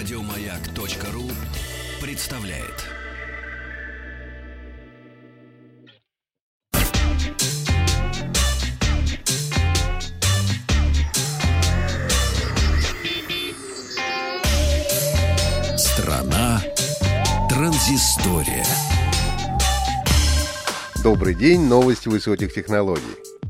Радиомаяк.ру представляет. Страна Транзистория. Добрый день, новости высоких технологий.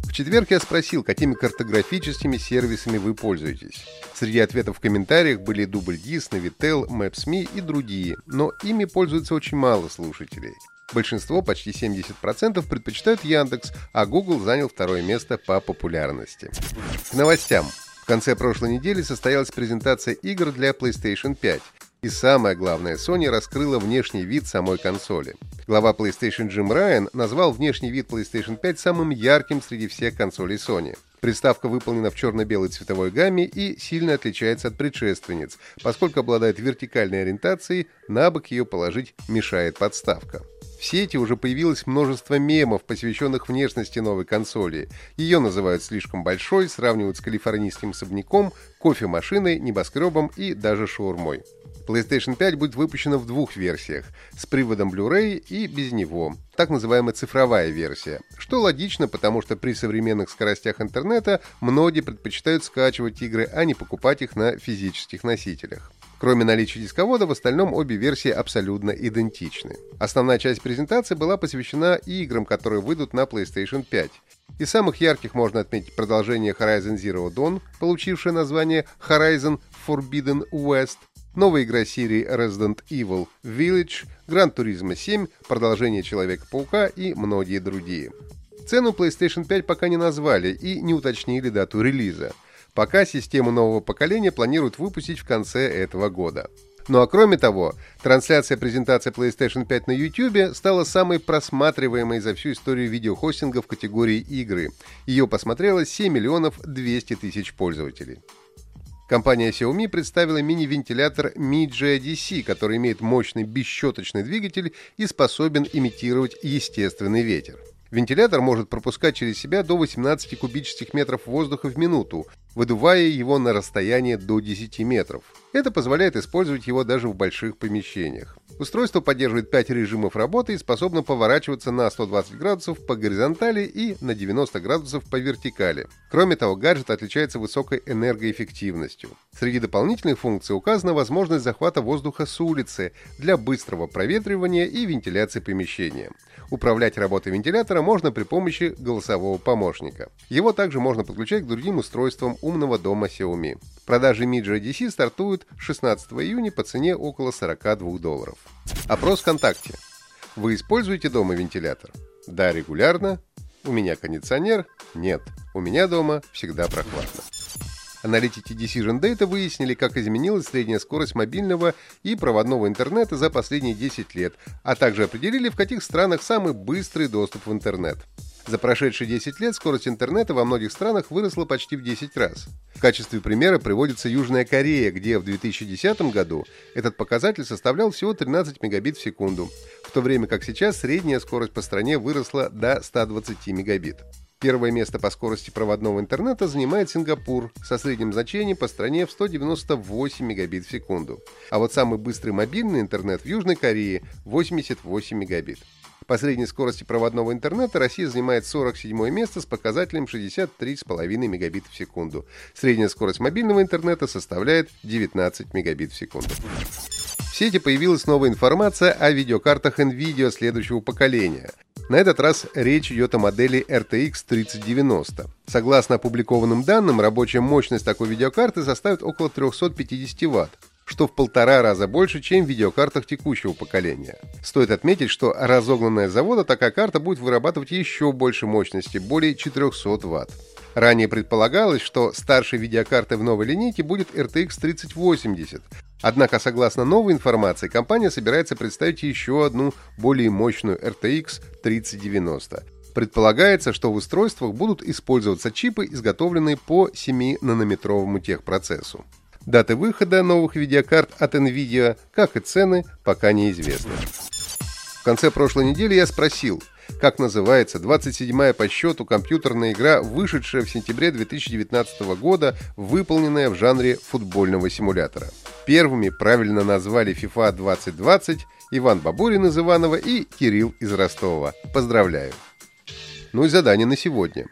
В четверг я спросил, какими картографическими сервисами вы пользуетесь. Среди ответов в комментариях были ДубльГИС, Навител, Maps.me и другие, но ими пользуется очень мало слушателей. Большинство, почти 70%, предпочитают Яндекс, а Google занял второе место по популярности. К новостям. В конце прошлой недели состоялась презентация игр для PlayStation 5. И самое главное, Sony раскрыла внешний вид самой консоли. Глава PlayStation Джим Райан назвал внешний вид PlayStation 5 самым ярким среди всех консолей Sony. Приставка выполнена в черно-белой цветовой гамме и сильно отличается от предшественниц, поскольку обладает вертикальной ориентацией, на бок ее положить мешает подставка. В сети уже появилось множество мемов, посвященных внешности новой консоли. Ее называют слишком большой, сравнивают с калифорнийским особняком, кофемашиной, небоскребом и даже шаурмой. PlayStation 5 будет выпущена в двух версиях – с приводом Blu-ray и без него, так называемая цифровая версия, что логично, потому что при современных скоростях интернета многие предпочитают скачивать игры, а не покупать их на физических носителях. Кроме наличия дисковода, в остальном обе версии абсолютно идентичны. Основная часть презентации была посвящена играм, которые выйдут на PlayStation 5. Из самых ярких можно отметить продолжение Horizon Zero Dawn, получившее название Horizon Forbidden West, новая игра серии Resident Evil Village, Gran Turismo 7, продолжение Человека-паука и многие другие. Цену PlayStation 5 пока не назвали и не уточнили дату релиза. Пока систему нового поколения планируют выпустить в конце этого года. Ну а кроме того, трансляция презентации PlayStation 5 на YouTube стала самой просматриваемой за всю историю видеохостинга в категории игры. Ее посмотрело 7 миллионов 200 тысяч пользователей. Компания Xiaomi представила мини-вентилятор MIJIA DC, который имеет мощный бесщеточный двигатель и способен имитировать естественный ветер. Вентилятор может пропускать через себя до 18 кубических метров воздуха в минуту, выдувая его на расстояние до 10 метров. Это позволяет использовать его даже в больших помещениях. Устройство поддерживает 5 режимов работы и способно поворачиваться на 120 градусов по горизонтали и на 90 градусов по вертикали. Кроме того, гаджет отличается высокой энергоэффективностью. Среди дополнительных функций указана возможность захвата воздуха с улицы для быстрого проветривания и вентиляции помещения. Управлять работой вентилятора можно при помощи голосового помощника. Его также можно подключать к другим устройствам умного дома Xiaomi. Продажи MIJIA DC стартуют 16 июня по цене около $42. Опрос ВКонтакте. Вы используете дома вентилятор? Да, регулярно. У меня кондиционер? Нет. У меня дома всегда прохладно. Аналитики Decision Data выяснили, как изменилась средняя скорость мобильного и проводного интернета за последние 10 лет, а также определили, в каких странах самый быстрый доступ в интернет. За прошедшие 10 лет скорость интернета во многих странах выросла почти в 10 раз. В качестве примера приводится Южная Корея, где в 2010 году этот показатель составлял всего 13 мегабит в секунду, в то время как сейчас средняя скорость по стране выросла до 120 мегабит. Первое место по скорости проводного интернета занимает Сингапур со средним значением по стране в 198 мегабит в секунду. А вот самый быстрый мобильный интернет в Южной Корее – 88 мегабит. По средней скорости проводного интернета Россия занимает 47-е место с показателем 63,5 мегабит в секунду. Средняя скорость мобильного интернета составляет 19 мегабит в секунду. В сети появилась новая информация о видеокартах NVIDIA следующего поколения. На этот раз речь идет о модели RTX 3090. Согласно опубликованным данным, рабочая мощность такой видеокарты составит около 350 Вт. Что в 1,5 раза больше, чем в видеокартах текущего поколения. Стоит отметить, что разогнанная с завода такая карта будет вырабатывать еще больше мощности, более 400 Вт. Ранее предполагалось, что старшей видеокартой в новой линейке будет RTX 3080. Однако, согласно новой информации, компания собирается представить еще одну, более мощную RTX 3090. Предполагается, что в устройствах будут использоваться чипы, изготовленные по 7-нанометровому техпроцессу. Даты выхода новых видеокарт от NVIDIA, как и цены, пока неизвестны. В конце прошлой недели я спросил, Как называется 27-я по счету компьютерная игра, вышедшая в сентябре 2019 года, выполненная в жанре футбольного симулятора? Первыми правильно назвали FIFA 2020 Иван Бабурин из Иванова и Кирилл из Ростова. Поздравляю! Ну и задание на сегодня.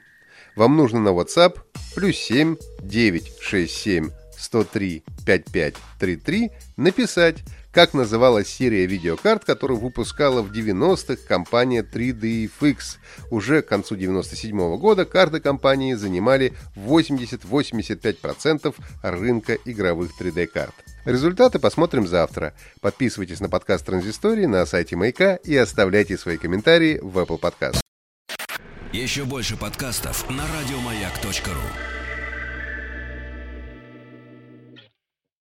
Вам нужно на WhatsApp +7 967 103 5533 написать, как называлась серия видеокарт, которую выпускала в 90-х компания 3DFX. Уже к концу 97-го года карты компании занимали 80-85% рынка игровых 3D-карт. Результаты посмотрим завтра. Подписывайтесь на подкаст Транзистории на сайте Маяка и оставляйте свои комментарии в Apple Podcast. Еще больше подкастов на радиомаяк.ру.